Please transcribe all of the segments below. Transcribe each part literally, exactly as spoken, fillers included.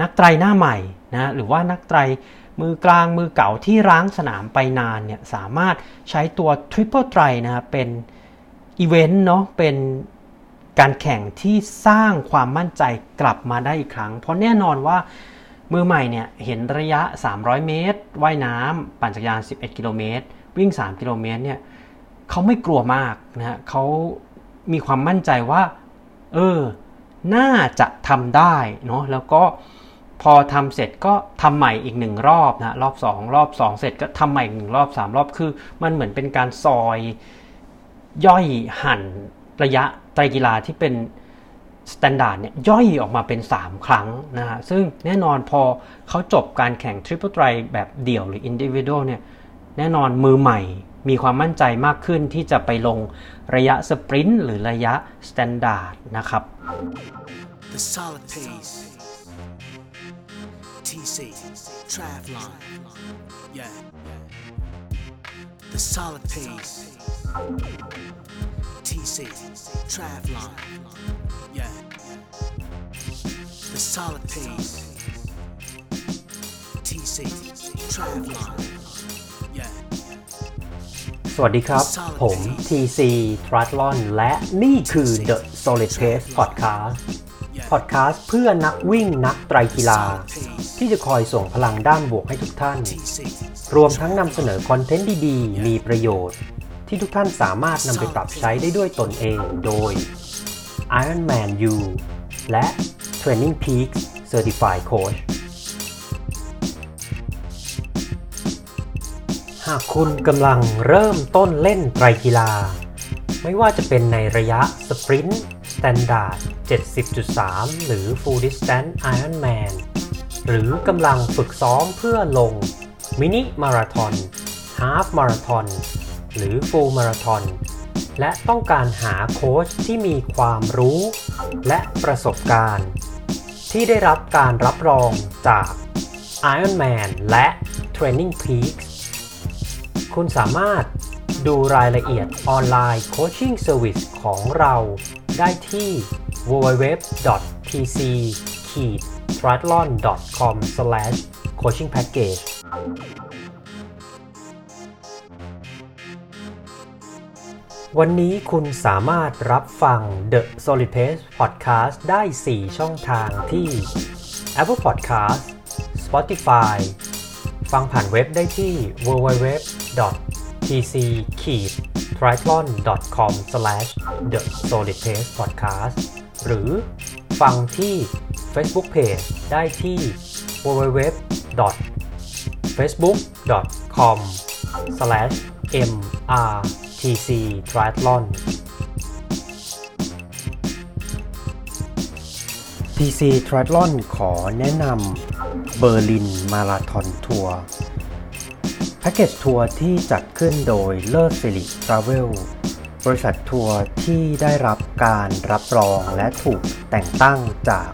นักไตรหน้าใหม่นะหรือว่านักไตรมือกลางมือเก่าที่ร้างสนามไปนานเนี่ยสามารถใช้ตัว Triple Tri นะครับเป็นอีเวนต์เนาะเป็นการแข่งที่สร้างความมั่นใจกลับมาได้อีกครั้งเพราะแน่นอนว่ามือใหม่เนี่ยเห็นระยะสามร้อยเมตรว่ายน้ำปั่นจักรยานสิบเอ็ดกิโลเมตรวิ่งสามกิโลเมตรเนี่ยเขาไม่กลัวมากนะฮะเขามีความมั่นใจว่าเออน่าจะทำได้เนาะแล้วก็พอทำเสร็จก็ทำใหม่อีกหนึ่งรอบนะรอบสองรอบสองเสร็จก็ทำใหม่อีกหนึ่งรอบสามรอบคือมันเหมือนเป็นการซอยย่อยหั่นระยะไตรกีฬาที่เป็นสแตนดาร์ดเนี่ยย่อยออกมาเป็นสามครั้งนะฮะซึ่งแน่นอนพอเขาจบการแข่ง Triple Tri แบบเดี่ยวหรือ Individual เนี่ยแน่นอนมือใหม่มีความมั่นใจมากขึ้นที่จะไปลงระยะสปรินต์หรือระยะสแตนดาร์ดนะครับ The Solid Pace ที ซี Triathlon Yeah The Solid Pace ที ซี Triathlon Yeah The Solid Pace ที ซี Triathlon Yeahสวัสดีครับผม ที ซี Triathlon และนี่คือ The Solid Pace Podcast Podcast เพื่อนักวิ่งนักไตรกีฬาที่จะคอยส่งพลังด้านบวกให้ทุกท่านรวมทั้งนำเสนอคอนเทนต์ดีๆมีประโยชน์ที่ทุกท่านสามารถนำไปปรับใช้ได้ด้วยตนเองโดย Ironman U และ Training Peaks Certified Coach หากคุณกำลังเริ่มต้นเล่นไตรกีฬาไม่ว่าจะเป็นในระยะสปรินต์สแตนดาร์ด เจ็ดสิบจุดสาม หรือ Full Distance Ironman หรือกำลังฝึกซ้อมเพื่อลงมินิมาราธอนฮาล์ฟมาราธอนหรือ Full Marathon และต้องการหาโค้ชที่มีความรู้และประสบการณ์ที่ได้รับการรับรองจาก Ironman และ Training Peaksคุณสามารถดูรายละเอียดออนไลน์โคชชิ่งเซอร์วิสของเราได้ที่ ดับเบิลยู ดับเบิลยู ดับเบิลยู ดอท ที ซี ไทรแอธลอน ดอท คอม สแลช โคชชิ่ง แพ็คเกจ วันนี้คุณสามารถรับฟัง The Solid Pace Podcast ได้สี่ช่องทางที่ Apple Podcast Spotifyฟังผ่านเว็บได้ที่ ดับเบิลยู ดับเบิลยู ดับเบิลยู ดอท ที ซี ไทรแอธลอน ดอท คอม สแลช เดอะ โซลิด เพซ พอดแคสต์ หรือฟังที่ Facebook Page ได้ที่ ดับเบิลยู ดับเบิลยู ดับเบิลยู ดอท เฟซบุ๊ก ดอท คอม สแลช เอ็ม อาร์ ที ซี ไทรแอธลอน ที ซี Triathlon ขอแนะนำเบอร์ลินมาราธอนทัวร์แพ็กเกจทัวร์ที่จัดขึ้นโดย Lertsiri Travel บริษัททัวร์ที่ได้รับการรับรองและถูกแต่งตั้งจาก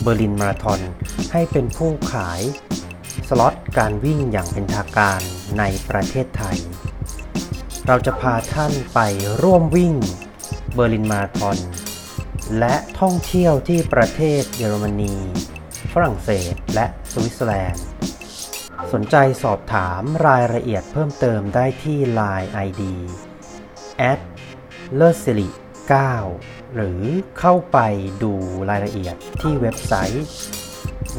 เบอร์ลินมาราธอนให้เป็นผู้ขายสล็อตการวิ่งอย่างเป็นทางการในประเทศไทยเราจะพาท่านไปร่วมวิ่งเบอร์ลินมาราธอนและท่องเที่ยวที่ประเทศเยอรมนีฝรั่งเศสและสวิตเซอร์แลนด์สนใจสอบถามรายละเอียดเพิ่มเติมได้ที่ ไลน์ ไอ ดี แอท เลิศสิริ ไนน์ หรือเข้าไปดูรายละเอียดที่เว็บไซต์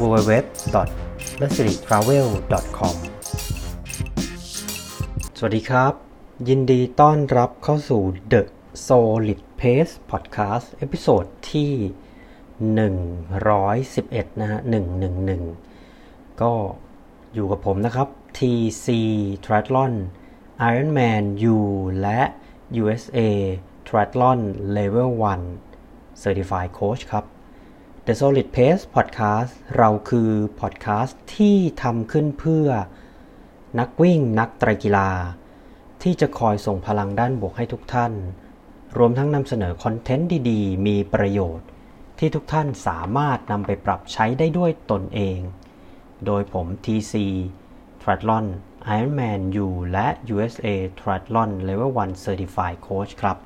ดับเบิลยู ดับเบิลยู ดับเบิลยู ดอท เลิศสิริ ทราเวล ดอท คอม สวัสดีครับยินดีต้อนรับเข้าสู่ The Solid Pace Podcast เอพิโซดที่หนึ่งร้อยสิบเอ็ดนะฮะหนึ่งร้อยสิบเอ็ดก็อยู่กับผมนะครับ ที ซี Triathlon Ironman U และ ยู เอส เอ Triathlon Level วัน Certified Coach ครับ The Solid Pace Podcast เราคือ podcast ที่ทำขึ้นเพื่อนักวิ่งนักไตรกีฬาที่จะคอยส่งพลังด้านบวกให้ทุกท่านรวมทั้งนำเสนอคอนเทนต์ดีๆมีประโยชน์ที่ทุกท่านสามารถนำไปปรับใช้ได้ด้วยตนเองโดยผม ที ซี Triathlon Ironman U และ ยู เอส เอ Triathlon Level วัน Certified Coach ครับ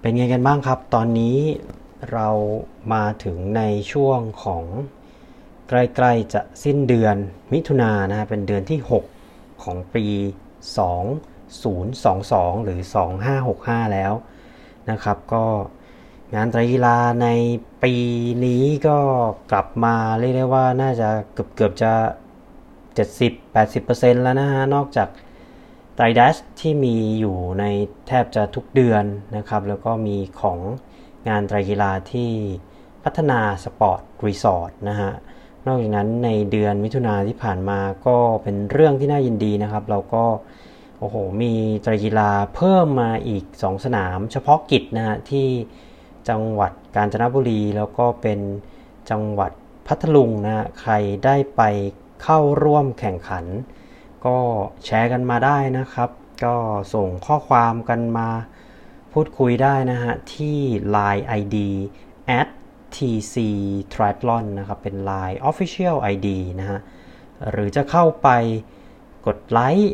เป็นไงกันบ้างครับตอนนี้เรามาถึงในช่วงของ ใกล้ๆจะสิ้นเดือนมิถุนายนนะเป็นเดือนที่หกของปีสองพันยี่สิบสองหรือสองพันห้าร้อยหกสิบห้าแล้วนะครับก็งานไตรกีฬาในปีนี้ก็กลับมาเรียกได้ว่าน่าจะเกือบๆจะ เจ็ดสิบถึงแปดสิบเปอร์เซ็นต์ แล้วนะฮะนอกจากไตรดัชที่มีอยู่ในแทบจะทุกเดือนนะครับแล้วก็มีของงานไตรกีฬาที่พัฒนาสปอร์ตรีสอร์ทนะฮะนอกจากนั้นในเดือนมิถุนายนที่ผ่านมาก็เป็นเรื่องที่น่ายินดีนะครับเราก็โอ้โหมีไตรกีฬาเพิ่มมาอีกสองสนามเฉพาะกิจนะฮะที่จังหวัดกาญจนบุรีแล้วก็เป็นจังหวัดพัทลุงนะฮะใครได้ไปเข้าร่วมแข่งขันก็แชร์กันมาได้นะครับก็ส่งข้อความกันมาพูดคุยได้นะฮะที่ ไลน์ ไอ ดี แอท ที ซี Triathlon นะครับเป็น ไลน์ Official ไอ ดี นะฮะหรือจะเข้าไปกดไลค์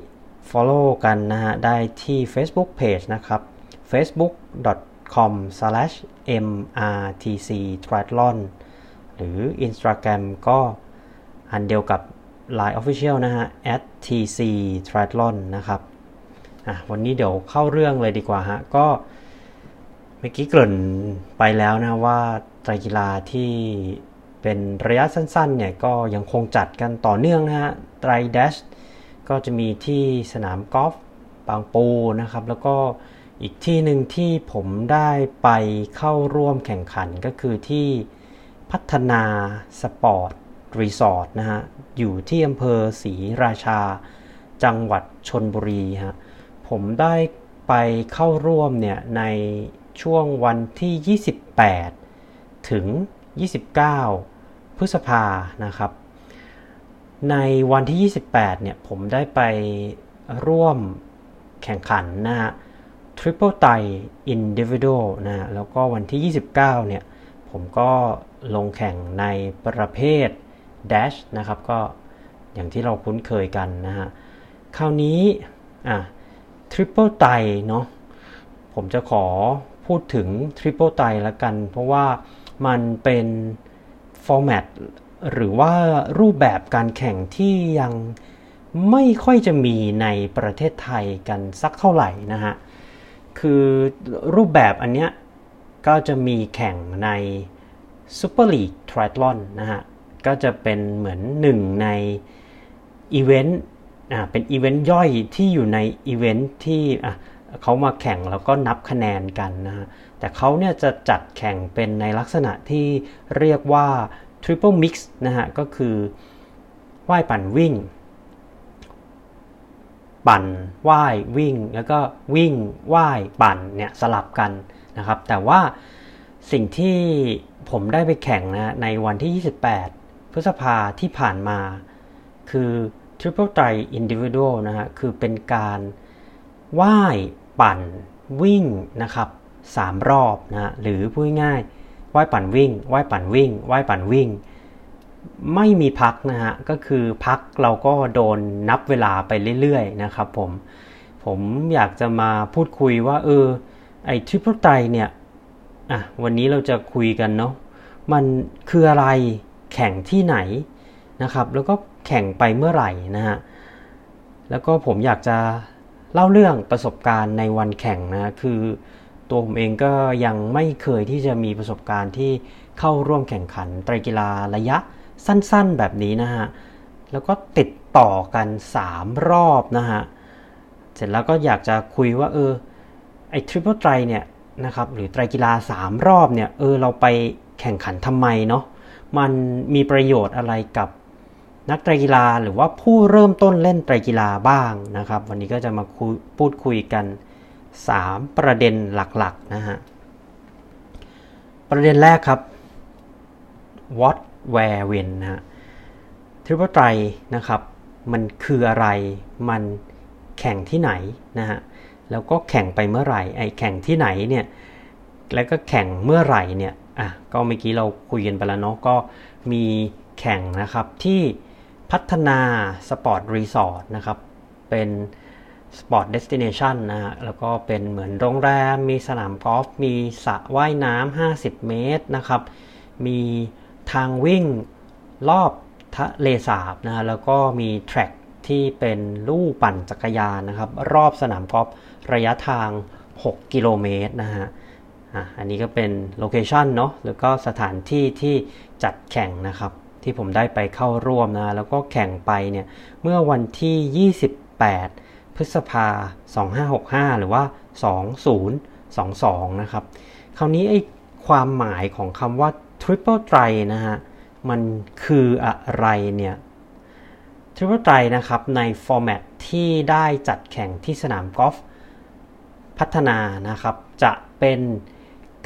follow กันนะฮะได้ที่ Facebook Page นะครับ เฟซบุ๊ก ดอท คอม สแลช เอ็ม อาร์ ที ซี ไทรแอธลอน หรือ Instagram ก็อันเดียวกับ ไลน์ Official นะฮะ แอท ที ซี ไทรแอธลอน นะครับอ่ะวันนี้เดี๋ยวเข้าเรื่องเลยดีกว่าฮะก็เมื่อกี้เกริ่นไปแล้วนะว่าไตรกีฬาที่เป็นระยะสั้นๆเนี่ยก็ยังคงจัดกันต่อเนื่องนะฮะไตรแดชก็จะมีที่สนามกอล์ฟบางปูนะครับแล้วก็อีกที่หนึ่งที่ผมได้ไปเข้าร่วมแข่งขันก็คือที่พัฒนาสปอร์ตรีสอร์ทนะฮะอยู่ที่อำเภอศรีราชาจังหวัดชลบุรีฮะผมได้ไปเข้าร่วมเนี่ยในช่วงวันที่ยี่สิบแปดถึงยี่สิบเก้าพฤษภานะครับในวันที่ยี่สิบแปดเนี่ยผมได้ไปร่วมแข่งขันนะฮะ Triple Tri Individual นะแล้วก็วันที่ยี่สิบเก้าเนี่ยผมก็ลงแข่งในประเภท Dash นะครับก็อย่างที่เราคุ้นเคยกันนะฮะคราวนี้อ่ะ Triple Tri เนาะผมจะขอพูดถึง Triple Tri ละกันเพราะว่ามันเป็นฟอร์แมตหรือว่ารูปแบบการแข่งที่ยังไม่ค่อยจะมีในประเทศไทยกันสักเท่าไหร่นะฮะคือรูปแบบอันเนี้ยก็จะมีแข่งในซูเปอร์ลีกไตรแอธลอนนะฮะก็จะเป็นเหมือนหนึ่งในอีเวนต์อ่าเป็นอีเวนต์ย่อยที่อยู่ในอีเวนต์ที่อ่ะเขามาแข่งแล้วก็นับคะแนนกันนะฮะแต่เขาเนี่ยจะจัดแข่งเป็นในลักษณะที่เรียกว่า Triple Mix นะฮะก็คือว่ายปั่นวิ่งปั่นว่ายวิ่งแล้วก็วิ่งว่ายปั่นเนี่ยสลับกันนะครับแต่ว่าสิ่งที่ผมได้ไปแข่งนะในวันที่ยี่สิบแปดพฤษภาที่ผ่านมาคือ Triple Tri Individual นะฮะคือเป็นการว่ายปั่นวิ่งนะครับสามรอบนะหรือพูดง่ายว่ายปั่นวิ่งว่ายปั่นวิ่งว่ายปั่นวิ่งไม่มีพักนะฮะก็คือพักเราก็โดนนับเวลาไปเรื่อยๆนะครับผมผมอยากจะมาพูดคุยว่าเออไอ้ Triple Tri เนี่ยอ่ะวันนี้เราจะคุยกันเนาะมันคืออะไรแข่งที่ไหนนะครับแล้วก็แข่งไปเมื่อไหร่นะฮะแล้วก็ผมอยากจะเล่าเรื่องประสบการณ์ในวันแข่งนะคือตัวผมเองก็ยังไม่เคยที่จะมีประสบการณ์ที่เข้าร่วมแข่งขันไตรกีฬาระยะสั้นๆแบบนี้นะฮะแล้วก็ติดต่อกันสามรอบนะฮะเสร็จแล้วก็อยากจะคุยว่าเออไอ้ Triple Tri เนี่ยนะครับหรือไตรกีฬาสามรอบเนี่ยเออเราไปแข่งขันทำไมเนาะมันมีประโยชน์อะไรกับนักไตรกีฬาหรือว่าผู้เริ่มต้นเล่นไตรกีฬาบ้างนะครับวันนี้ก็จะมาพูดคุยกันสามประเด็นหลักๆนะฮะประเด็นแรกครับ what where when นะฮะ Triple Tri นะครับมันคืออะไรมันแข่งที่ไหนนะฮะแล้วก็แข่งไปเมื่อไหร่ไอ้แข่งที่ไหนเนี่ยแล้วก็แข่งเมื่อไหร่เนี่ยอ่ะก็เมื่อกี้เราคุยกันไปแล้วเนาะก็มีแข่งนะครับที่พัฒนาสปอร์ตรีสอร์ทนะครับเป็นสปอร์ตเดสติเนชันนะฮะแล้วก็เป็นเหมือนโรงแรมมีสนามกอล์ฟมีสระว่ายน้ำห้าสิบเมตรนะครับมีทางวิ่งรอบ ทะเลสาบนะฮะแล้วก็มีแทร็กที่เป็นลู่ปั่นจักรยานนะครับรอบสนามกอล์ฟระยะทางหกกิโลเมตรนะฮะอันนี้ก็เป็นโลเคชั่นเนาะแล้วก็สถานที่ที่จัดแข่งนะครับที่ผมได้ไปเข้าร่วมนะแล้วก็แข่งไปเนี่ยเมื่อวันที่ยี่สิบแปดพฤษภาคมสองห้าหกห้าหรือว่าสองพันยี่สิบสองนะครับคราวนี้ไอ้ความหมายของคำว่า Triple Tri นะฮะมันคืออะไรเนี่ย Triple Tri นะครับในฟอร์แมตที่ได้จัดแข่งที่สนามกอล์ฟพัฒนานะครับจะเป็น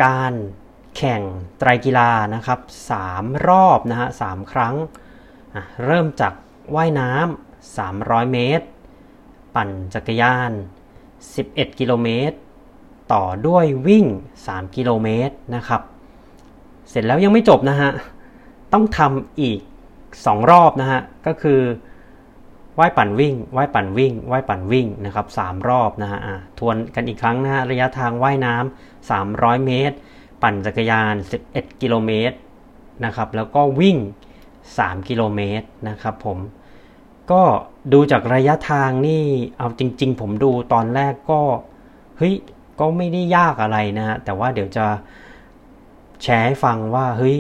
การแข่งไตรกีฬานะครับสามรอบนะฮะสามครั้งเริ่มจากว่ายน้ำสามร้อยเมตรปั่นจักรยานสิบเอ็ดกิโลเมตรต่อด้วยวิ่งสามกิโลเมตรนะครับเสร็จแล้วยังไม่จบนะฮะต้องทำอีกสองรอบนะฮะก็คือว่ายปั่นวิ่งว่ายปั่นวิ่งว่ายปั่นวิ่งนะครับสามรอบนะฮะทวนกันอีกครั้งนะฮะระยะทางว่ายน้ำสามร้อยเมตรปั่นจักรยานสิบเอ็ดกิโลเมตรนะครับแล้วก็วิ่งสามกิโลเมตรนะครับผมก็ดูจากระยะทางนี่เอาจริงๆผมดูตอนแรกก็เฮ้ยก็ไม่ได้ยากอะไรนะฮะแต่ว่าเดี๋ยวจะแชร์ให้ฟังว่าเฮ้ย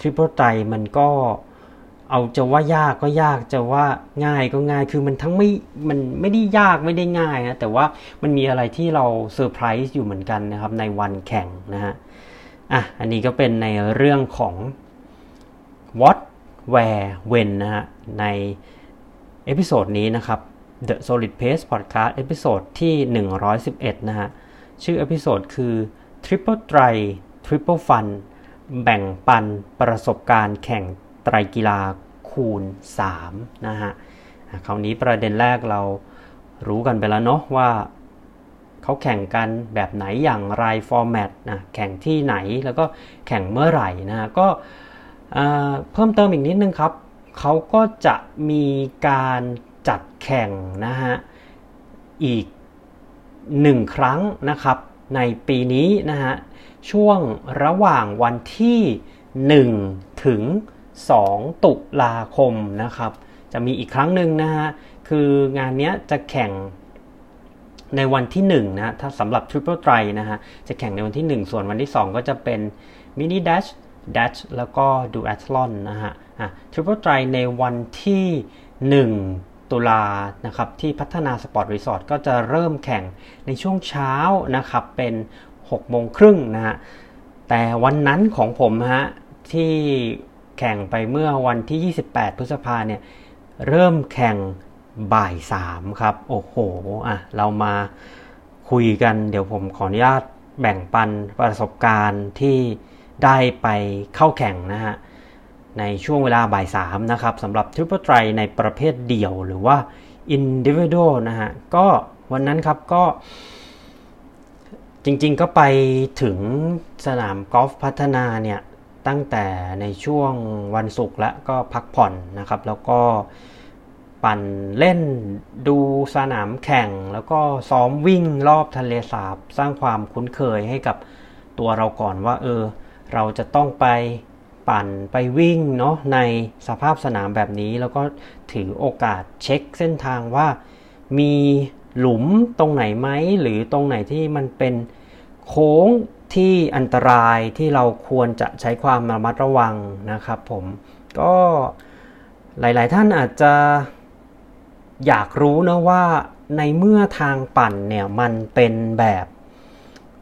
Triple Tri มันก็เอาจะว่ายากก็ยากจะว่าง่ายก็ง่ายคือมันทั้งไม่มันไม่ได้ยากไม่ได้ง่ายนะแต่ว่ามันมีอะไรที่เราเซอร์ไพรส์อยู่เหมือนกันนะครับในวันแข่งนะฮะอ่ะอันนี้ก็เป็นในเรื่องของ What Where When นะฮะในเอพิโซดนี้นะครับ The Solid Pace Podcast เอพิโซดที่หนึ่งร้อยสิบเอ็ดนะฮะชื่อเอพิโซดคือ Triple Tri Triple Fun แบ่งปันประสบการณ์แข่งไตรกีฬาคูณสามนะฮะคราวนี้ประเด็นแรกเรารู้กันไปแล้วเนาะว่าเขาแข่งกันแบบไหนอย่างไรฟอร์แมตนะแข่งที่ไหนแล้วก็แข่งเมื่อไหร่นะฮะก็เพิ่มเติมอีกนิดนึงครับเขาก็จะมีการจัดแข่งนะฮะอีกหนึ่งครั้งนะครับในปีนี้นะฮะช่วงระหว่างวันที่หนึ่งถึงสองตุลาคมนะครับจะมีอีกครั้งหนึ่งนะฮะคืองานนี้จะแข่งในวันที่หนึ่งนะถ้าสำหรับ Triple Tri นะฮะจะแข่งในวันที่หนึ่งส่วนวันที่สองก็จะเป็น Mini Dash Dash แล้วก็ Duathlon นะฮะอ่ะ Triple Tri ในวันที่หนึ่งตุลานะครับที่พัฒนาสปอร์ตรีสอร์ทก็จะเริ่มแข่งในช่วงเช้านะครับเป็นหกโมงครึ่งนะฮะแต่วันนั้นของผมฮะที่แข่งไปเมื่อวันที่ยี่สิบแปดพฤษภาคมเนี่ยเริ่มแข่งบ่ายสามครับโอ้โหอ่ะเรามาคุยกันเดี๋ยวผมขออนุญาตแบ่งปันประสบการณ์ที่ได้ไปเข้าแข่งนะฮะในช่วงเวลาบ่ายสามนะครับสำหรับ Triple Tri ในประเภทเดี่ยวหรือว่า Individual นะฮะก็วันนั้นครับก็จริงๆก็ไปถึงสนามกอล์ฟพัฒนาเนี่ยตั้งแต่ในช่วงวันศุกร์แล้วก็พักผ่อนนะครับแล้วก็ปั่นเล่นดูสนามแข่งแล้วก็ซ้อมวิ่งรอบทะเลสาบสร้างความคุ้นเคยให้กับตัวเราก่อนว่าเออเราจะต้องไปปั่นไปวิ่งเนาะในสภาพสนามแบบนี้แล้วก็ถือโอกาสเช็คเส้นทางว่ามีหลุมตรงไหนไหมหรือตรงไหนที่มันเป็นโค้งที่อันตรายที่เราควรจะใช้ความระมัดระวังนะครับผมก็หลายๆท่านอาจจะอยากรู้นะว่าในเมื่อทางปั่นเนี่ยมันเป็นแบบ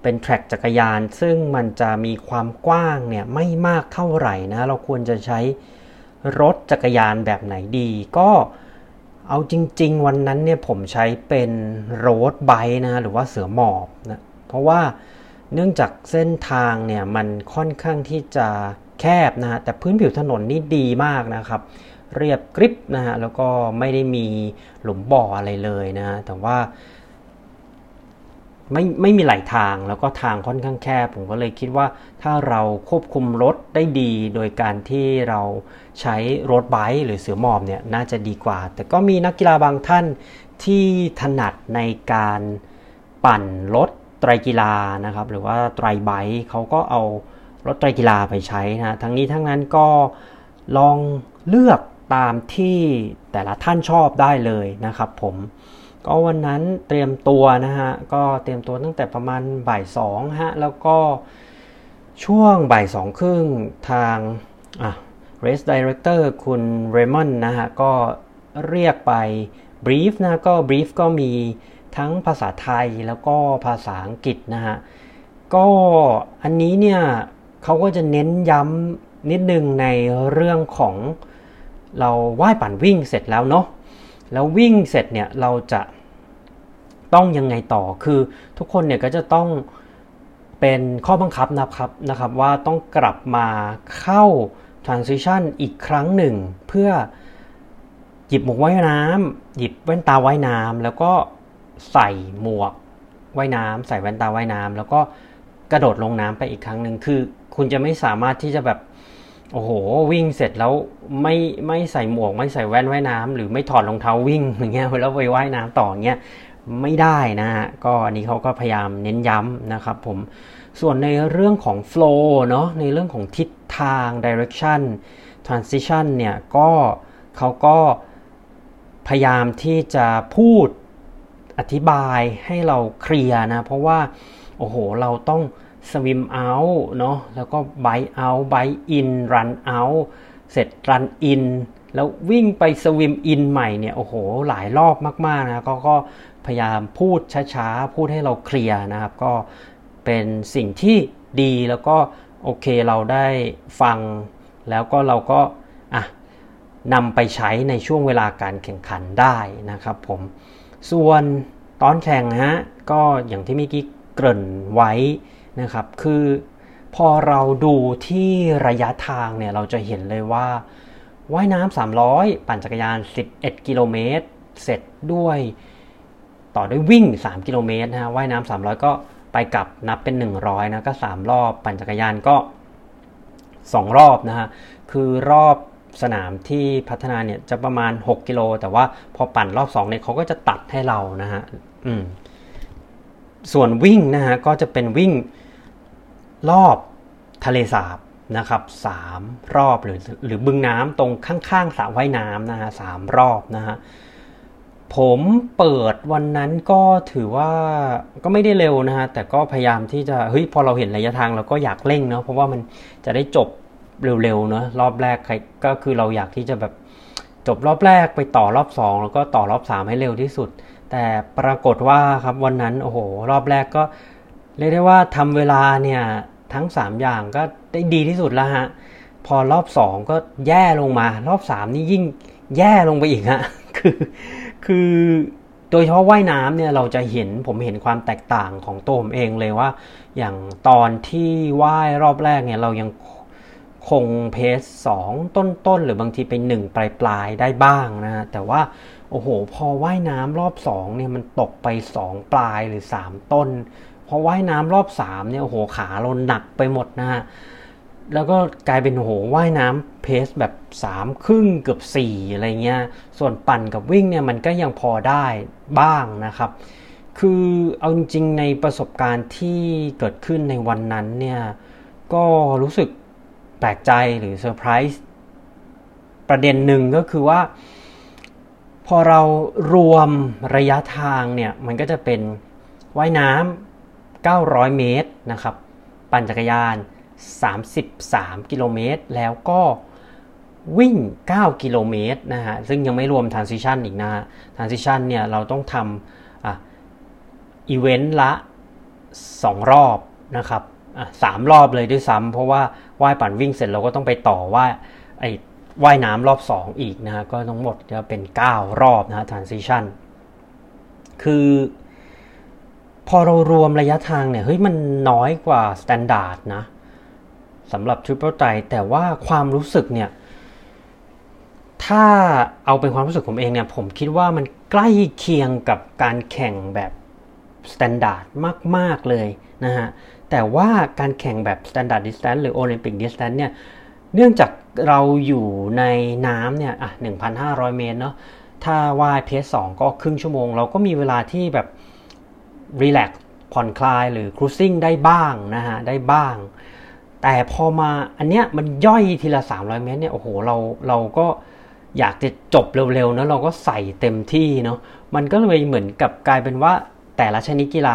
เป็นแทร็กจักรยานซึ่งมันจะมีความกว้างเนี่ยไม่มากเท่าไหร่นะเราควรจะใช้รถจักรยานแบบไหนดีก็เอาจริงๆวันนั้นเนี่ยผมใช้เป็นโรดไบค์นะหรือว่าเสือหมอบนะเพราะว่าเนื่องจากเส้นทางเนี่ยมันค่อนข้างที่จะแคบนะฮะแต่พื้นผิวถนนนี่ดีมากนะครับเรียบกริบนะฮะแล้วก็ไม่ได้มีหลุมบ่ออะไรเลยนะฮะแต่ว่าไม่ไม่มีหลายทางแล้วก็ทางค่อนข้างแคบผมก็เลยคิดว่าถ้าเราควบคุมรถได้ดีโดยการที่เราใช้โรดไบค์หรือเสือหมอบเนี่ยน่าจะดีกว่าแต่ก็มีนักกีฬาบางท่านที่ถนัดในการปั่นรถไตรกีฬานะครับหรือว่าไตรไบค์เขาก็เอารถไตรกีฬาไปใช้นะทั้งนี้ทั้งนั้นก็ลองเลือก ตามที่แต่ละท่านชอบได้เลยนะครับผมก็วันนั้นเตรียมตัวนะฮะก็เตรียมตัวตั้งแต่ประมาณบ่ายสองฮะแล้วก็ช่วงบ่ายสองครึ่งทางอ่ะ Race Director คุณ Raymond นะฮะก็เรียกไป brief นะก็ brief ก็มีทั้งภาษาไทยแล้วก็ภาษาอังกฤษนะฮะก็อันนี้เนี่ยเขาก็จะเน้นย้ำนิดนึงในเรื่องของเราว่ายปั่นวิ่งเสร็จแล้วเนาะแล้ววิ่งเสร็จเนี่ยเราจะต้องยังไงต่อคือทุกคนเนี่ยก็จะต้องเป็นข้อบังคับนะครับนะครับว่าต้องกลับมาเข้า transition อีกครั้งหนึ่งเพื่อหยิบหมวกว่ายน้ำหยิบแว่นตาว่ายน้ำแล้วก็ใส่หมวกว่ายน้ำใส่แว่นตาว่ายน้ำแล้วก็กระโดดลงน้ำไปอีกครั้งหนึ่งคือคุณจะไม่สามารถที่จะแบบโอ้โหวิ่งเสร็จแล้วไม่ไม่ใส่หมวกไม่ใส่แว่นว่ายน้ำหรือไม่ถอดรองเท้าวิ่งอย่างเงี้ยแล้วไปว่ายน้ำต่อเงี้ยไม่ได้นะฮะก็อันนี้เขาก็พยายามเน้นย้ำนะครับผมส่วนในเรื่องของโฟลว์เนาะในเรื่องของทิศทาง direction transition เนี่ยก็เขาก็พยายามที่จะพูดอธิบายให้เราเคลียร์นะเพราะว่าโอ้โหเราต้องสวิมเอาท์เนาะแล้วก็ไบท์เอาท์ไบท์อินรันเอาท์เสร็จรันอินแล้ววิ่งไปสวิมอินใหม่เนี่ยโอ้โหหลายรอบมากๆนะก็ก็พยายามพูดช้าๆพูดให้เราเคลียร์นะครับก็เป็นสิ่งที่ดีแล้วก็โอเคเราได้ฟังแล้วก็เราก็อ่ะนำไปใช้ในช่วงเวลาการแข่งขันได้นะครับผมส่วนตอนแข่งฮะก็อย่างที่เมื่อกี้เกริ่นไว้นะครับคือพอเราดูที่ระยะทางเนี่ยเราจะเห็นเลยว่าว่ายน้ำสามร้อยปั่นจักรยานสิบเอ็ดกิโลเมตรเสร็จด้วยต่อด้วยวิ่งสามกิโลเมตรนะฮะว่ายน้ำสามร้อยก็ไปกลับนับเป็นหนึ่งร้อยนะก็สามรอบปั่นจักรยานก็สองรอบนะฮะคือรอบสนามที่พัฒนาเนี่ยจะประมาณหกกิโลแต่ว่าพอปั่นรอบสองเนี่ยเขาก็จะตัดให้เรานะฮะอืมส่วนวิ่งนะฮะก็จะเป็นวิ่งรอบทะเลสาบนะครับสามรอบหรือหรือบึงน้ำตรงข้างๆสระว่ายน้ำนะฮะสามรอบนะฮะผมเปิดวันนั้นก็ถือว่าก็ไม่ได้เร็วนะฮะแต่ก็พยายามที่จะเฮ้ยพอเราเห็นระยะทางเราก็อยากเร่งเนาะเพราะว่ามันจะได้จบเร็วๆเนาะรอบแรกก็คือเราอยากที่จะแบบจบรอบแรกไปต่อรอบสองแล้วก็ต่อรอบสามให้เร็วที่สุดแต่ปรากฏว่าครับวันนั้นโอ้โหรอบแรกก็เรียกได้ว่าทำเวลาเนี่ยทั้งสามอย่างก็ได้ดีที่สุดแล้วฮะพอรอบสองก็แย่ลงมารอบสามนี่ยิ่งแย่ลงไปอีกฮะคือคือโดยเฉพาะว่ายน้ำเนี่ยเราจะเห็นผมเห็นความแตกต่างของตัวผมเองเลยว่าอย่างตอนที่ว่ายรอบแรกเนี่ยเรายังคงเพสสองต้นๆหรือบางทีเป็นหนึ่งปลายๆได้บ้างนะฮะแต่ว่าโอ้โหพอว่ายน้ำรอบสองเนี่ยมันตกไปสองปลายหรือสามต้นพอว่ายน้ำรอบสามเนี่ยโอ้โหขาเราหนักไปหมดนะฮะแล้วก็กลายเป็นโอ้โหว่ายน้ำเพสแบบสามครึ่งเกือบสี่อะไรเงี้ยส่วนปั่นกับวิ่งเนี่ยมันก็ยังพอได้บ้างนะครับคือเอาจริงๆในประสบการณ์ที่เกิดขึ้นในวันนั้นเนี่ยก็รู้สึกแปลกใจหรือเซอร์ไพรส์ประเด็นหนึ่งก็คือว่าพอเรารวมระยะทางเนี่ยมันก็จะเป็นว่ายน้ำเก้าร้อยเมตรนะครับปั่นจักรยานสามสิบสามกิโลเมตรแล้วก็วิ่งเก้ากิโลเมตรนะฮะซึ่งยังไม่รวม transition อีกนะฮะ transition เนี่ยเราต้องทำอ่ะอีเวนต์ละสองรอบนะครับสามรอบเลยด้วยซ้ำเพราะว่าว่ายปั่นวิ่งเสร็จเราก็ต้องไปต่อว่าไอ้ว่ายน้ำรอบสองอีกนะฮะก็ทั้งหมดจะเป็นเก้ารอบนะฮะ transition คือพอเรารวมระยะทางเนี่ยเฮ้ยมันน้อยกว่า standard นะสำหรับ Triple Tri แต่ว่าความรู้สึกเนี่ยถ้าเอาเป็นความรู้สึกผมเองเนี่ยผมคิดว่ามันใกล้เคียงกับการแข่งแบบ standard มากๆเลยนะฮะแต่ว่าการแข่งแบบ standard distance หรือ Olympic distance เนี่ยเนื่องจากเราอยู่ในน้ำเนี่ยอ่ะ หนึ่งพันห้าร้อย เมตรเนาะถ้าว่ายเพสสองก็ครึ่งชั่วโมงเราก็มีเวลาที่แบบ relax ผ่อนคลายหรือ cruising ได้บ้างนะฮะได้บ้างแต่พอมาอันเนี้ยมันย่อยทีละสามร้อยเมตรเนี่ยโอ้โหเราเราก็ อยากจะจบเร็วๆนะเราก็ใส่เต็มที่เนาะมันก็เลยเหมือนกับกลายเป็นว่าแต่ละชนิดกีฬา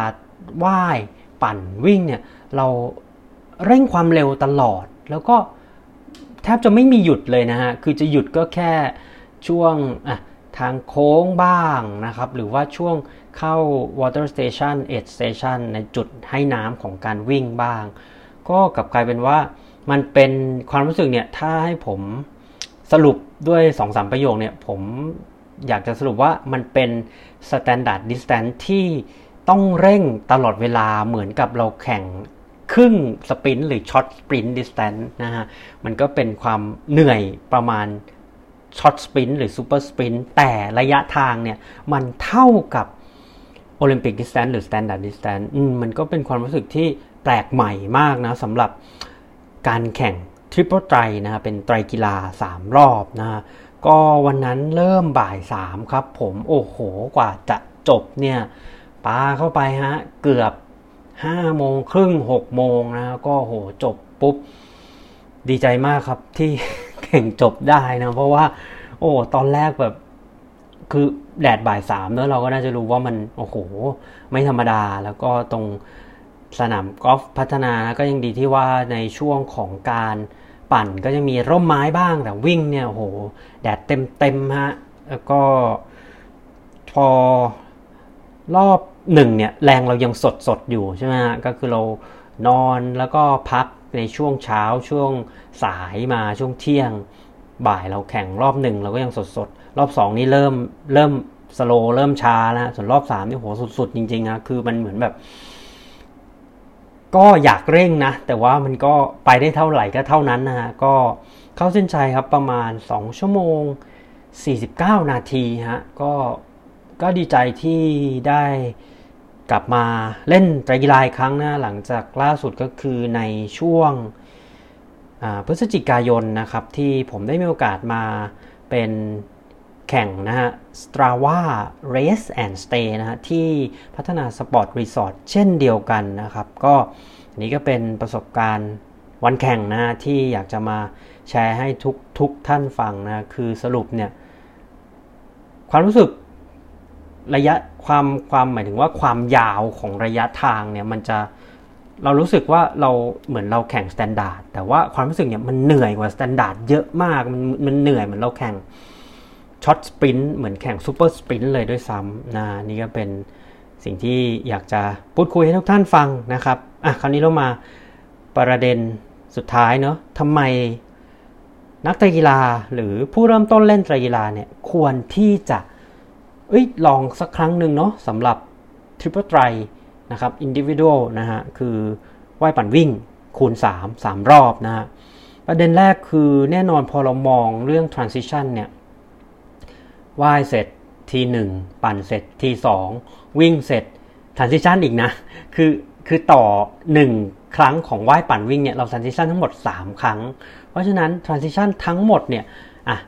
ว่ายปั่นวิ่งเนี่ยเราเร่งความเร็วตลอดแล้วก็แทบจะไม่มีหยุดเลยนะฮะคือจะหยุดก็แค่ช่วงอ่ะทางโค้งบ้างนะครับหรือว่าช่วงเข้า water station aid station ในจุดให้น้ำของการวิ่งบ้างก็กลับกลายเป็นว่ามันเป็นความรู้สึกเนี่ยถ้าให้ผมสรุปด้วย สองสาม ประโยคเนี่ยผมอยากจะสรุปว่ามันเป็น standard distance ที่ต้องเร่งตลอดเวลาเหมือนกับเราแข่งครึ่งสปรินต์หรือช็อตสปรินต์ดิสแทนซ์นะฮะมันก็เป็นความเหนื่อยประมาณช็อตสปรินต์หรือซูเปอร์สปรินต์แต่ระยะทางเนี่ยมันเท่ากับโอลิมปิกดิสแทนซ์หรือสแตนดาร์ดดิสแทนซ์มันก็เป็นความรู้สึกที่แปลกใหม่มากนะสำหรับการแข่ง Triple Tri นะฮะเป็นไตรกีฬาสามรอบนะฮะก็วันนั้นเริ่มบ่ายสามครับผมโอ้โหกว่าจะจบเนี่ยปาเข้าไปฮะเกือบห้าโมงครึ่งหกโมงนะก็โหจบปุ๊บดีใจมากครับที่แข่งจบได้นะเพราะว่าโอ้ตอนแรกแบบคือแดดบ่ายสามเนอะเราก็น่าจะรู้ว่ามันโอ้โหไม่ธรรมดาแล้วก็ตรงสนามกอล์ฟพัฒนาก็ยังดีที่ว่าในช่วงของการปั่นก็ยังมีร่มไม้บ้างแต่วิ่งเนี่ยโอ้โหแดดเต็มๆฮะแล้วก็พอรอบหนึ่งเนี่ยแรงเรายังสดสดอยู่ใช่ไหมฮะก็คือเรานอนแล้วก็พักในช่วงเช้าช่วงสายมาช่วงเที่ยงบ่ายเราแข่งรอบหนึ่งเราก็ยังสดสดรอบสองนี่เริ่มเริ่มสโลว์เริ่มช้าแล้วส่วนรอบสามนี่โหสุดๆจริงๆนะคือมันเหมือนแบบก็อยากเร่งนะแต่ว่ามันก็ไปได้เท่าไหร่ก็เท่านั้นนะฮะก็เข้าเส้นชัยครับประมาณสองชั่วโมงสี่สิบเก้านาทีฮะก็ก็ดีใจที่ได้กลับมาเล่นไตรกีฬาอีกครั้งนะหลังจากล่าสุดก็คือในช่วงพฤศจิกายนนะครับที่ผมได้มีโอกาสมาเป็นแข่งนะฮะ Strava Race and Stay นะฮะที่พัฒนาสปอร์ตรีสอร์ทเช่นเดียวกันนะครับก็นี่ก็เป็นประสบการณ์วันแข่งนะฮะที่อยากจะมาแชร์ให้ทุกทุกท่านฟังนะคือสรุปเนี่ยความรู้สึกระยะความความหมายถึงว่าความยาวของระยะทางเนี่ยมันจะเรารู้สึกว่าเราเหมือนเราแข่งสแตนดาร์ดแต่ว่าความรู้สึกเนี่ยมันเหนื่อยกว่าสแตนดาร์ดเยอะมากมันมันเหนื่อยเหมือนเราแข่งช็อตสปรินต์เหมือนแข่งซูเปอร์สปรินต์เลยด้วยซ้ำนะนี่ก็เป็นสิ่งที่อยากจะพูดคุยให้ทุกท่านฟังนะครับอ่ะคราวนี้เรามาประเด็นสุดท้ายเนาะทำไมนักไตรกีฬาหรือผู้เริ่มต้นเล่นไตรกีฬาเนี่ยควรที่จะเอ้ยลองสักครั้งหนึ่งเนาะสำหรับ Triple Tri นะครับ Individual นะฮะคือว่ายปั่นวิ่งคูณสาม สามรอบนะฮะประเด็นแรกคือแน่นอนพอเรามองเรื่อง Transition เนี่ยว่ายเสร็จทีหนึ่งปั่นเสร็จทีสองวิ่งเสร็จ Transition อีกนะคือคือต่อหนึ่งครั้งของว่ายปั่นวิ่งเนี่ยเรา Transition ทั้งหมดสามครั้งเพราะฉะนั้น Transition ทั้งหมดเนี่ยอ่ะ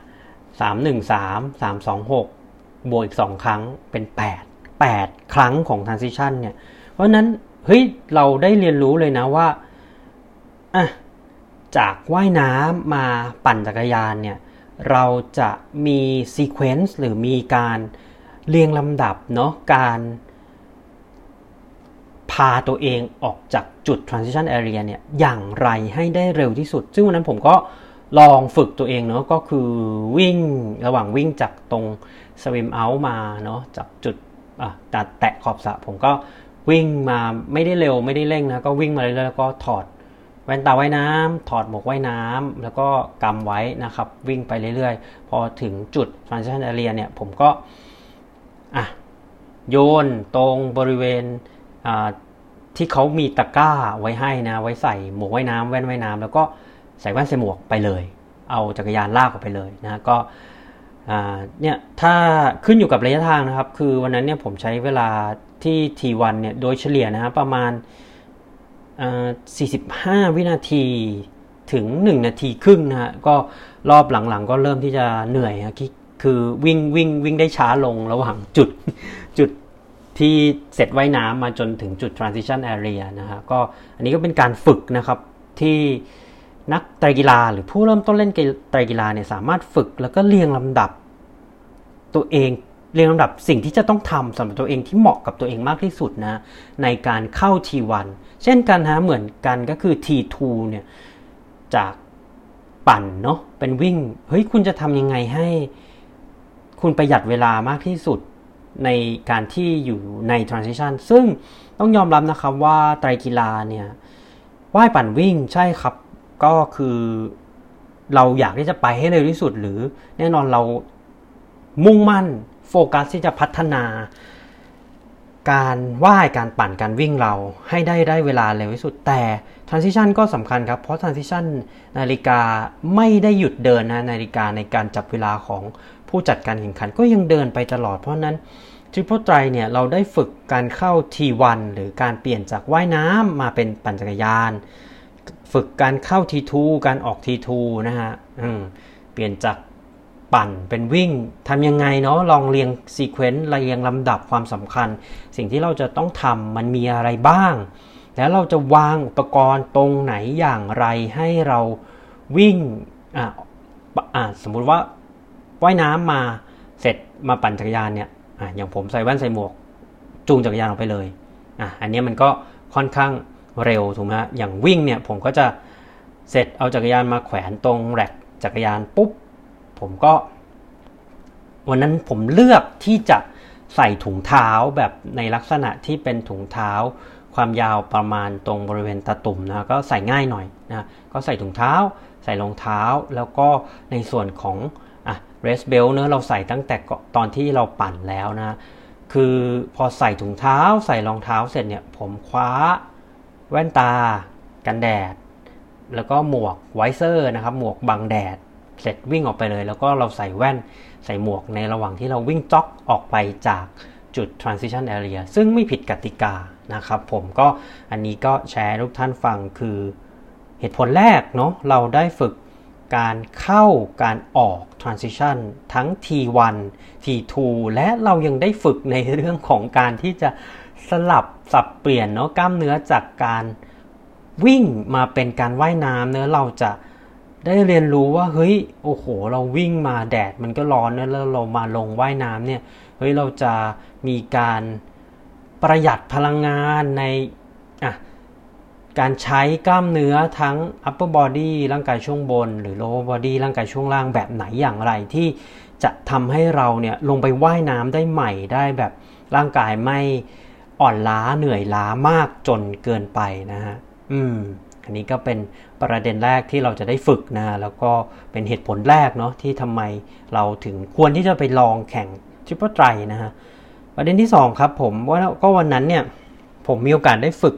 สาม หนึ่ง สาม สาม สอง หกบวกอีกสองครั้งเป็นแปด แปดครั้งของ transition เนี่ยเพราะนั้นเฮ้ยเราได้เรียนรู้เลยนะว่าอ่ะจากว่ายน้ำมาปั่นจักรยานเนี่ยเราจะมี sequence หรือมีการเรียงลำดับเนาะการพาตัวเองออกจากจุด transition area เนี่ยอย่างไรให้ได้เร็วที่สุดซึ่งวันนั้นผมก็ลองฝึกตัวเองเนาะก็คือวิ่งระหว่างวิ่งจากตรงสวิมเอาท์มาเนาะจากจุดอ่ะตัดแตะขอบสระผมก็วิ่งมาไม่ได้เร็วไม่ได้เร่งนะก็วิ่งมาเรื่อยๆแล้วก็ถอดแว่นตาว่ายน้ำถอดหมวกว่ายน้ำแล้วก็กำไว้นะครับวิ่งไปเรื่อยๆพอถึงจุด transition area เนี่ยผมก็อ่ะโยนตรงบริเวณอ่าที่เขามีตะกร้าไว้ให้นะไว้ใส่หมวกว่ายน้ำแว่นว่ายน้ำแล้วก็ใส่แว่นใส่หมวกไปเลยเอาจักรยานลากออกไปเลยนะก็เนี่ยถ้าขึ้นอยู่กับระยะทางนะครับคือวันนั้นเนี่ยผมใช้เวลาที่ ที วัน เนี่ยโดยเฉลี่ยนะฮะประมาณสี่สิบห้าวินาทีถึงหนึ่งนาทีครึ่งนะฮะก็รอบหลังๆก็เริ่มที่จะเหนื่อยนะคือวิ่งวิ่งวิ่งได้ช้าลงระหว่างจุดจุดที่เสร็จว่ายน้ำมาจนถึงจุด transition area นะฮะก็อันนี้ก็เป็นการฝึกนะครับที่ นักไตรกีฬาหรือผู้เริ่มต้นเล่นไตรกีฬาเนี่ยสามารถฝึกแล้วก็เรียงลำดับตัวเองเรียงลำดับสิ่งที่จะต้องทำสำหรับตัวเองที่เหมาะกับตัวเองมากที่สุดนะในการเข้า ที วัน เช่นกันฮะเหมือนกันก็คือ ที ทู เนี่ยจากปั่นเนาะเป็นวิ่งเฮ้ยคุณจะทำยังไงให้คุณประหยัดเวลามากที่สุดในการที่อยู่ใน transition ซึ่งต้องยอมรับนะครับว่าไตรกีฬาเนี่ยว่ายปั่นวิ่งใช่ครับก็คือเราอยากที่จะไปให้เร็วที่สุดหรือแน่นอนเรามุ่งมั่นโฟกัสที่จะพัฒนาการว่ายการปั่นการวิ่งเราให้ได้ได้เวลาเร็วที่สุดแต่ transition ก็สำคัญครับเพราะ transition นาฬิกาไม่ได้หยุดเดินนะนาฬิกาในการจับเวลาของผู้จัดการแข่งขันก็ยังเดินไปตลอดเพราะนั้น Triple Tri เนี่ยเราได้ฝึกการเข้า ที วัน หรือการเปลี่ยนจากว่ายน้ำมาเป็นปั่นจักรยานฝึกการเข้า ที ทู การออก ที ทู นะฮะเปลี่ยนจากปั่นเป็นวิ่งทำยังไงเนาะลองเรียงซีเควนซ์เรียงลำดับความสำคัญสิ่งที่เราจะต้องทำมันมีอะไรบ้างแล้วเราจะวางอุปกรณ์ตรงไหนอย่างไรให้เราวิ่งอ่ะอ่ะสมมุติว่าว่ายน้ำมาเสร็จมาปั่นจักรยานเนี่ย อ, อย่างผมใส่แว่นใส่หมวกจูงจักรยานออกไปเลย อ, อันนี้มันก็ค่อนข้างเร็วถูกไหมฮะอย่างวิ่งเนี่ยผมก็จะเสร็จเอาจักรยานมาแขวนตรงแร็คจักรยานปุ๊บผมก็วันนั้นผมเลือกที่จะใส่ถุงเท้าแบบในลักษณะที่เป็นถุงเท้าความยาวประมาณตรงบริเวณตาตุ่มนะก็ใส่ง่ายหน่อยนะก็ใส่ถุงเท้าใส่รองเท้าแล้วก็ในส่วนของอ่ะ rest belt เนอะเราใส่ตั้งแต่ตอนที่เราปั่นแล้วนะคือพอใส่ถุงเท้าใส่รองเท้าเสร็จเนี่ยผมคว้าแว่นตากันแดดแล้วก็หมวกไวเซอร์นะครับหมวกบังแดดเสร็จวิ่งออกไปเลยแล้วก็เราใส่แว่นใส่หมวกในระหว่างที่เราวิ่งจ็อกออกไปจากจุด transition area ซึ่งไม่ผิดกติกานะครับผมก็อันนี้ก็แชร์ทุกท่านฟังคือเหตุผลแรกเนาะเราได้ฝึกการเข้าการออก transition ทั้ง ที วัน ที ทู และเรายังได้ฝึกในเรื่องของการที่จะสลับสับเปลี่ยนเนาะกล้ามเนื้อจากการวิ่งมาเป็นการว่ายน้ำเนอะเราจะได้เรียนรู้ว่าเฮ้ยโอ้โหเราวิ่งมาแดดมันก็ร้อนนะแล้วเรามาลงว่ายน้ำเนี่ยเฮ้ยเราจะมีการประหยัดพลังงานในอ่ะการใช้กล้ามเนื้อทั้ง upper body ร่างกายช่วงบนหรือ lower body ร่างกายช่วงล่างแบบไหนอย่างไรที่จะทำให้เราเนี่ยลงไปว่ายน้ำได้ใหม่ได้แบบร่างกายไม่อ่อนล้าเหนื่อยล้ามากจนเกินไปนะฮะอืมอันนี้ก็เป็นประเด็นแรกที่เราจะได้ฝึกนะแล้วก็เป็นเหตุผลแรกเนาะที่ทำไมเราถึงควรที่จะไปลองแข่ง Triple Tri นะฮะประเด็นที่สองครับผมว่าก็วันนั้นเนี่ยผมมีโอกาสได้ฝึก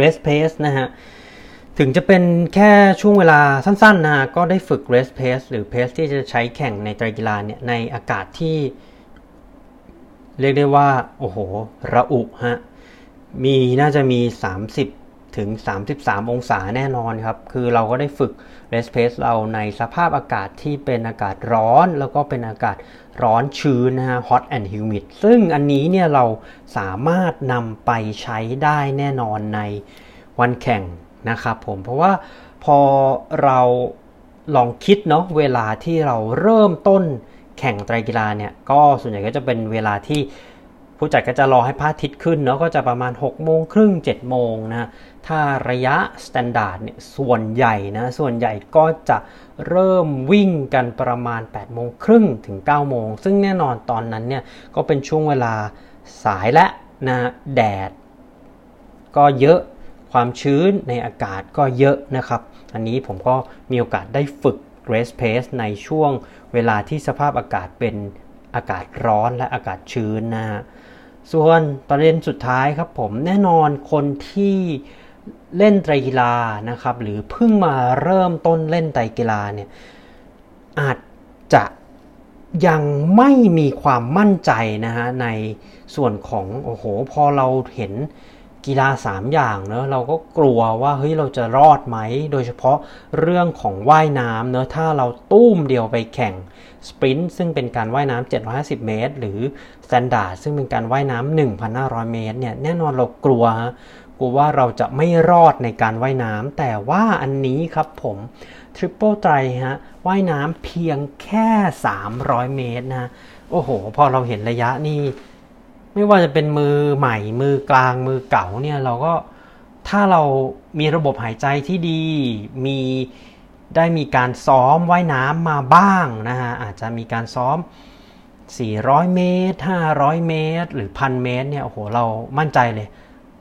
Race Pace นะฮะถึงจะเป็นแค่ช่วงเวลาสั้นๆนะฮะก็ได้ฝึก Race Pace หรือ Pace ที่จะใช้แข่งในไตรกีฬาเนี่ยในอากาศที่เรียกได้ว่าโอ้โหระอุฮะมีน่าจะมีสามสิบถึงสามสิบสามองศาแน่นอนครับคือเราก็ได้ฝึก Race Pace เราในสภาพอากาศที่เป็นอากาศร้อนแล้วก็เป็นอากาศร้อนชื้นนะฮะ Hot and Humid ซึ่งอันนี้เนี่ยเราสามารถนำไปใช้ได้แน่นอนในวันแข่งนะครับผมเพราะว่าพอเราลองคิดเนาะเวลาที่เราเริ่มต้นแข่งไตรกีฬาเนี่ยก็ส่วนใหญ่ก็จะเป็นเวลาที่ผู้จัดก็จะรอให้พระอาทิตย์ขึ้นเนาะก็จะประมาณ หกโมงครึ่ง เจ็ดโมงนะถ้าระยะสแตนดาร์ดเนี่ยส่วนใหญ่นะส่วนใหญ่ก็จะเริ่มวิ่งกันประมาณ แปดโมงครึ่ง ถึง เก้าโมงซึ่งแน่นอนตอนนั้นเนี่ยก็เป็นช่วงเวลาสายและนะแดดก็เยอะความชื้นในอากาศก็เยอะนะครับอันนี้ผมก็มีโอกาสได้ฝึก Race Pace ในช่วงเวลาที่สภาพอากาศเป็นอากาศร้อนและอากาศชื้นนะฮะส่วนประเด็นสุดท้ายครับผมแน่นอนคนที่เล่นไตรกีฬานะครับหรือเพิ่งมาเริ่มต้นเล่นไตรกีฬาเนี่ยอาจจะยังไม่มีความมั่นใจนะฮะในส่วนของโอ้โหพอเราเห็นกีฬาสามอย่างเนอะเราก็กลัวว่าเฮ้ยเราจะรอดไหมโดยเฉพาะเรื่องของว่ายน้ำเนอะถ้าเราตุ้มเดียวไปแข่งสปรินต์ซึ่งเป็นการว่ายน้ำเจ็ดร้อยห้าสิบเมตรหรือสแตนดาร์ดซึ่งเป็นการว่ายน้ำ หนึ่งพันห้าร้อยเมตรเนี่ยแน่นอนเรากลัว กลัวว่าเราจะไม่รอดในการว่ายน้ำแต่ว่าอันนี้ครับผม Triple Tri ฮะว่ายน้ำเพียงแค่สามร้อยเมตรนะโอ้โหพอเราเห็นระยะนี่ไม่ว่าจะเป็นมือใหม่มือกลางมือเก่าเนี่ยเราก็ถ้าเรามีระบบหายใจที่ดีมีได้มีการซ้อมว่ายน้ำมาบ้างนะฮะอาจจะมีการซ้อมสี่ร้อยเมตรห้าร้อยเมตรหรือ หนึ่งพันเมตรเนี่ยโอ้โหเรามั่นใจเลย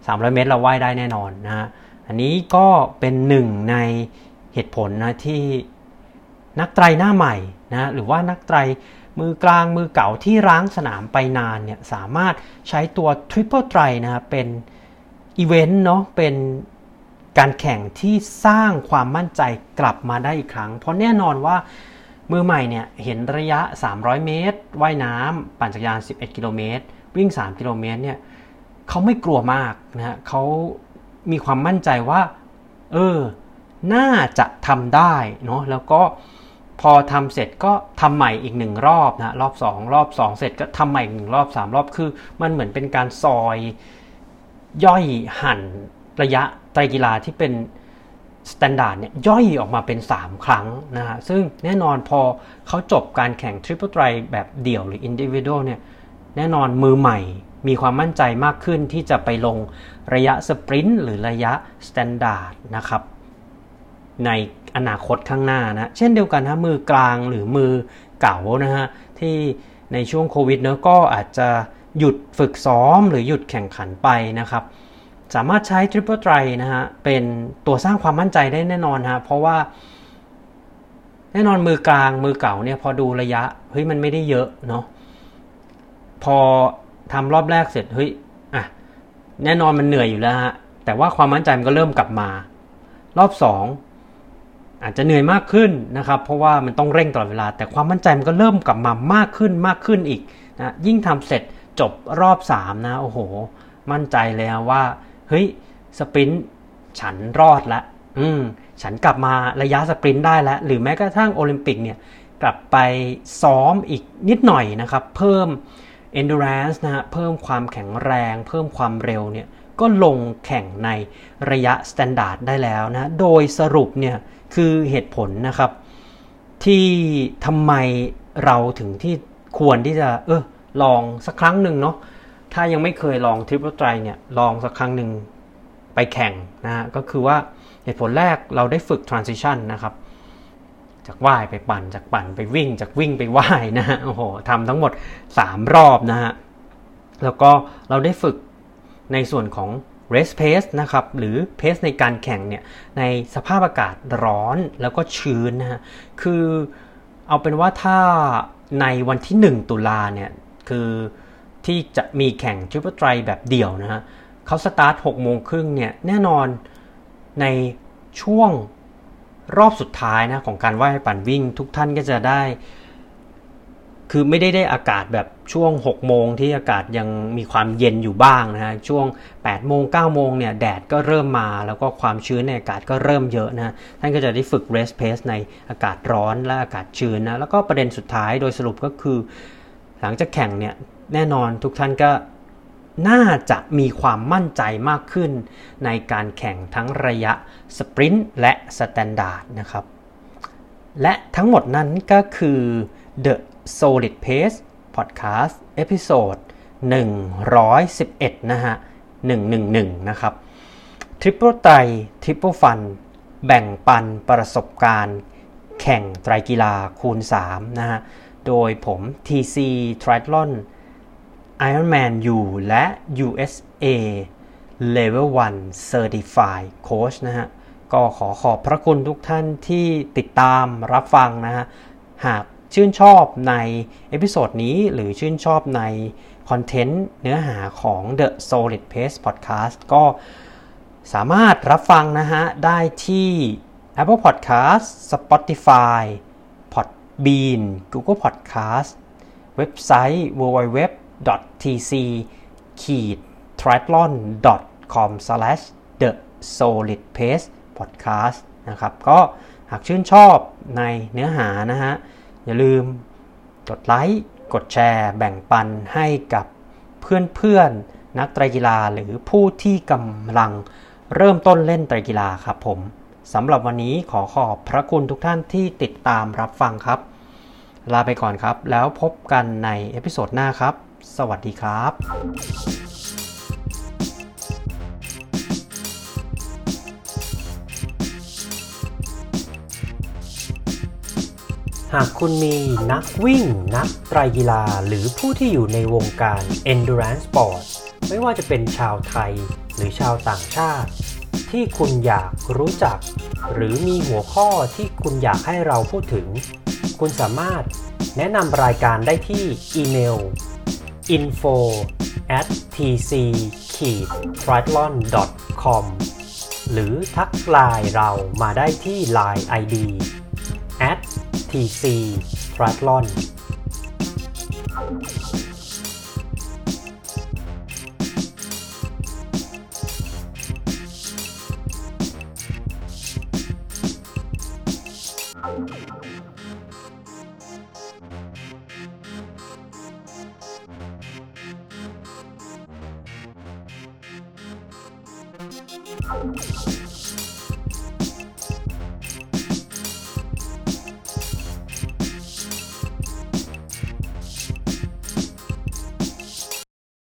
สามร้อยเมตรเราว่ายได้แน่นอนนะฮะอันนี้ก็เป็นหนึ่งในเหตุผลนะที่นักไตรหน้าใหม่นะหรือว่านักไตรมือกลางมือเก่าที่ร้างสนามไปนานเนี่ยสามารถใช้ตัว Triple Tri นะฮะเป็นอีเวนต์เนาะเป็นการแข่งที่สร้างความมั่นใจกลับมาได้อีกครั้งเพราะแน่นอนว่ามือใหม่เนี่ยเห็นระยะสามร้อยเมตรว่ายน้ำปั่นจักรยานสิบเอ็ดกิโลเมตรวิ่งสามกิโลเมตรเนี่ยเขาไม่กลัวมากนะฮะเขามีความมั่นใจว่าเออน่าจะทำได้เนาะแล้วก็พอทำเสร็จก็ทำใหม่อีกหนึ่งรอบนะรอบสองรอบสองเสร็จก็ทำใหม่อีกหนึ่งรอบสามรอบคือมันเหมือนเป็นการซอยย่อยหั่นระยะไตรกีฬาที่เป็นสแตนดาร์ดเนี่ยย่อยออกมาเป็นสามครั้งนะฮะซึ่งแน่นอนพอเขาจบการแข่ง Triple Tri แบบเดี่ยวหรือ Individual เนี่ยแน่นอนมือใหม่มีความมั่นใจมากขึ้นที่จะไปลงระยะสปรินต์หรือระยะสแตนดาร์ดนะครับในอนาคตข้างหน้านะเช่นเดียวกันฮะมือกลางหรือมือเก่านะฮะที่ในช่วงโควิดเนอะก็อาจจะหยุดฝึกซ้อมหรือหยุดแข่งขันไปนะครับสามารถใช้ Triple Tri นะฮะเป็นตัวสร้างความมั่นใจได้แน่นอนฮะเพราะว่าแน่นอนมือกลางมือเก่าเนี่ยพอดูระยะเฮ้ยมันไม่ได้เยอะเนาะพอทำรอบแรกเสร็จเฮ้ยอ่ะแน่นอนมันเหนื่อยอยู่แล้วฮะแต่ว่าความมั่นใจมันก็เริ่มกลับมารอบสองอาจจะเหนื่อยมากขึ้นนะครับเพราะว่ามันต้องเร่งตลอดเวลาแต่ความมั่นใจมันก็เริ่มกลับมามากขึ้นมากขึ้นอีกนะยิ่งทำเสร็จจบรอบสามนะโอ้โหมั่นใจเลยว่าเฮ้ยสปรินต์ฉันรอดละอืมฉันกลับมาระยะสปรินต์ได้แล้วหรือแม้กระทั่งโอลิมปิกเนี่ยกลับไปซ้อมอีกนิดหน่อยนะครับเพิ่ม endurance นะฮะเพิ่มความแข็งแรงเพิ่มความเร็วเนี่ยก็ลงแข่งในระยะสแตนดาร์ดได้แล้วนะโดยสรุปเนี่ยคือเหตุผลนะครับที่ทำไมเราถึงที่ควรที่จะเออลองสักครั้งหนึ่งเนาะถ้ายังไม่เคยลอง Triple Tri เนี่ยลองสักครั้งหนึ่งไปแข่งนะฮะก็คือว่าเหตุผลแรกเราได้ฝึก transition นะครับจากว่ายไปปั่นจากปั่นไปวิ่งจากวิ่งไปว่ายนะฮะโอ้โหทำทั้งหมดสามรอบนะฮะแล้วก็เราได้ฝึกในส่วนของ race pace นะครับหรือ pace ในการแข่งเนี่ยในสภาพอากาศร้อนแล้วก็ชื้นนะฮะคือเอาเป็นว่าถ้าในวันที่หนึ่งตุลาเนี่ยคือที่จะมีแข่ง Triple Tri แบบเดี่ยวนะฮะเขาสตาร์ท หกโมงครึ่งเนี่ยแน่นอนในช่วงรอบสุดท้ายนะของการว่ายปั่นวิ่งทุกท่านก็จะได้คือไม่ได้ได้อากาศแบบช่วงหกโมงที่อากาศยังมีความเย็นอยู่บ้างนะฮะช่วงแปดโมง เก้าโมงเนี่ยแดดก็เริ่มมาแล้วก็ความชื้นในอากาศก็เริ่มเยอะนะท่านก็จะได้ฝึก race pace ในอากาศร้อนและอากาศชื้นนะแล้วก็ประเด็นสุดท้ายโดยสรุปก็คือหลังจากแข่งเนี่ยแน่นอนทุกท่านก็น่าจะมีความมั่นใจมากขึ้นในการแข่งทั้งระยะสปรินต์และสแตนดาร์ดนะครับและทั้งหมดนั้นก็คือ The Solid Pace Podcast Episode หนึ่งร้อยสิบเอ็ดนะฮะหนึ่งร้อยสิบเอ็ดนะครับ Triple Tri Triple Fun แบ่งปันประสบการณ์แข่งไตรกีฬาคูณสามนะฮะโดยผม ที ซี Triathlon Ironman U และ ยู เอส เอ Level วัน Certified Coach นะฮะก็ขอขอบพระคุณทุกท่านที่ติดตามรับฟังนะฮะหากชื่นชอบในเอพิโซดนี้หรือชื่นชอบในคอนเทนต์เนื้อหาของ The Solid Pace Podcast ก็สามารถรับฟังนะฮะได้ที่ Apple Podcast Spotify Podbean Google Podcast เว็บไซต์ ดับเบิลยู ดับเบิลยู ดับเบิลยู ดอท ที ซี ไทรแอธลอน ดอท คอม สแลช เดอะ โซลิด เพซ พอดแคสต์ นะครับก็หากชื่นชอบในเนื้อหานะฮะอย่าลืมกดไลค์กดแชร์แบ่งปันให้กับเพื่อนๆ นักไตรกีฬาหรือผู้ที่กำลังเริ่มต้นเล่นไตรกีฬาครับผมสำหรับวันนี้ขอขอบพระคุณทุกท่านที่ติดตามรับฟังครับลาไปก่อนครับแล้วพบกันในเอพิโซดหน้าครับสวัสดีครับหากคุณมีนักวิ่งนักไตรกีฬาหรือผู้ที่อยู่ในวงการ Endurance Sport ไม่ว่าจะเป็นชาวไทยหรือชาวต่างชาติที่คุณอยากรู้จักหรือมีหัวข้อที่คุณอยากให้เราพูดถึงคุณสามารถแนะนำรายการได้ที่อีเมล info at tc triathlon dot com หรือทักไลน์เรามาได้ที่ ไลน์ ไอ ดี ที ซี Triathlon